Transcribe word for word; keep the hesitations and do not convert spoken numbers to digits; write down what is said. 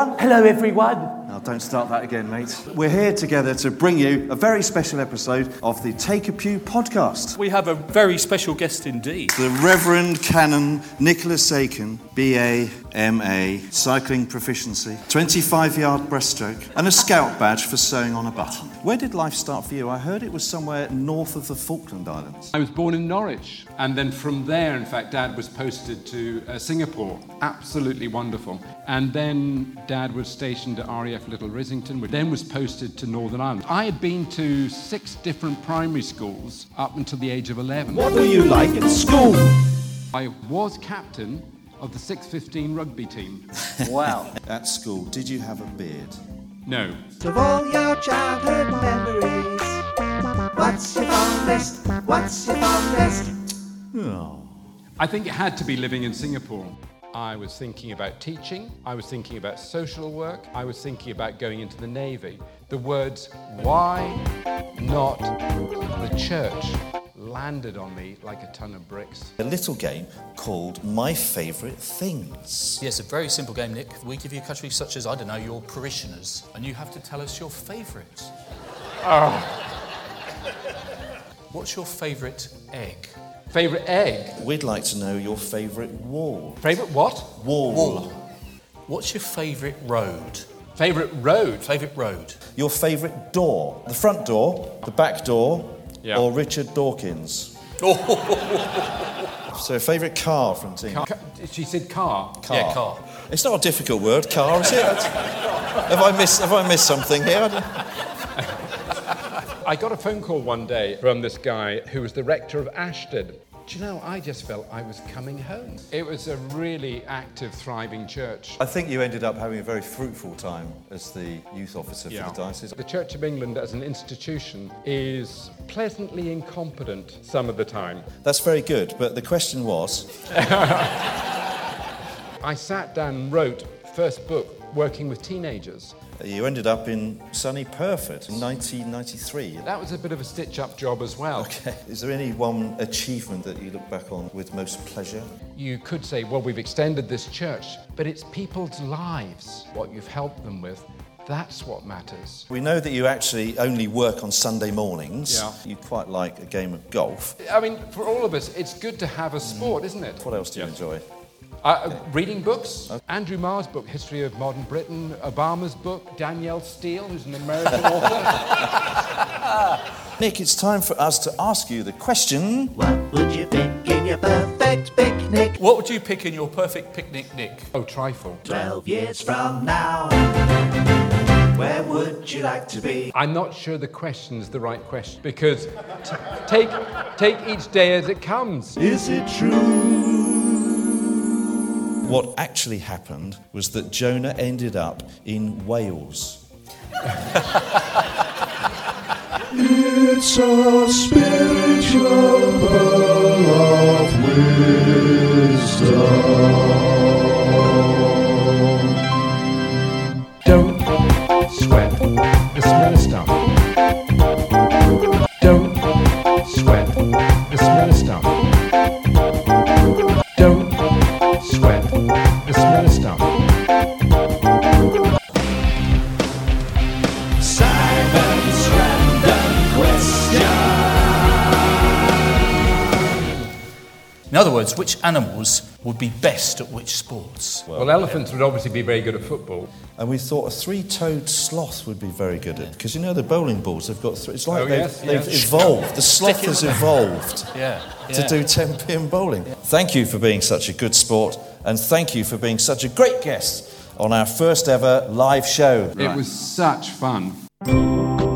everyone. Hello, everyone. Now, don't start that again, mate. We're here together to bring you a very special episode of the Take A Pew podcast. We have a very special guest indeed. The Reverend Canon Nicholas Aiken, B A, M A, cycling proficiency, twenty-five-yard breaststroke, and a scout badge for sewing on a button. Where did life start for you? I heard it was somewhere north of the Falkland Islands. I was born in Norwich, and then from there, in fact, Dad was posted to uh, Singapore. Absolutely wonderful. And then Dad was stationed at R A F Little Rissington, which then was posted to Northern Ireland. I had been to six different primary schools up until the age of eleven. What were you like at school? I was captain of the six fifteen rugby team. Wow. At school, did you have a beard? No. Of all your childhood memories, what's your fondest? What's your fondest? Oh. I think it had to be living in Singapore. I was thinking about teaching, I was thinking about social work, I was thinking about going into the Navy. The words, why not the church, landed on me like a ton of bricks. A little game called My Favourite Things. Yes, a very simple game, Nick. We give you categories such as, I don't know, your parishioners, and you have to tell us your favourites. Oh. What's your favourite egg? Favourite egg? We'd like to know your favourite wall. Favourite what? Wall. Wall. What's your favourite road? Favourite road? Favourite road. Your favourite door. The front door, the back door, yeah. Or Richard Dawkins. So, favourite car from team? Car. She said car. Car. Yeah, car. It's not a difficult word, car, is it? have, I missed, have I missed something here? I don't... I got a phone call one day from this guy who was the rector of Ashton. Do you know, I just felt I was coming home. It was a really active, thriving church. I think you ended up having a very fruitful time as the youth officer yeah. for the diocese. The Church of England as an institution is pleasantly incompetent some of the time. That's very good, but the question was... I sat down and wrote first book working with teenagers. You ended up in sunny Perford in nineteen ninety-three. That was a bit of a stitch-up job as well. Okay. Is there any one achievement that you look back on with most pleasure? You could say, well, we've extended this church, but it's people's lives, what you've helped them with. That's what matters. We know that you actually only work on Sunday mornings. Yeah. You quite like a game of golf. I mean, for all of us, it's good to have a sport, mm. isn't it? What else do you yeah. enjoy? Uh, okay. Reading books, okay. Andrew Marr's book, History of Modern Britain, Obama's book, Danielle Steele, who's an American author. Nick, it's time for us to ask you the question... What would you pick in your perfect picnic? What would you pick in your perfect picnic, Nick? Oh, trifle. Twelve years from now, where would you like to be? I'm not sure the question's the right question, because t- take, take each day as it comes. Is it true? What actually happened was that Jonah ended up in Wales. It's a spiritual pearl of wisdom. Don't sweat the small stuff. Don't sweat the small stuff. Don't sweat the small stuff. Simon's random question. In other words, which animals would be best at which sports? Well, well elephants yeah. would obviously be very good at football. And we thought a three-toed sloth would be very good at, because you know the bowling balls have got three. It's like oh, they've, yes, they've yes. evolved. The sloth has evolved yeah, yeah. to do ten pin bowling. Yeah. Thank you for being such a good sport, and thank you for being such a great guest on our first ever live show. It right. was such fun.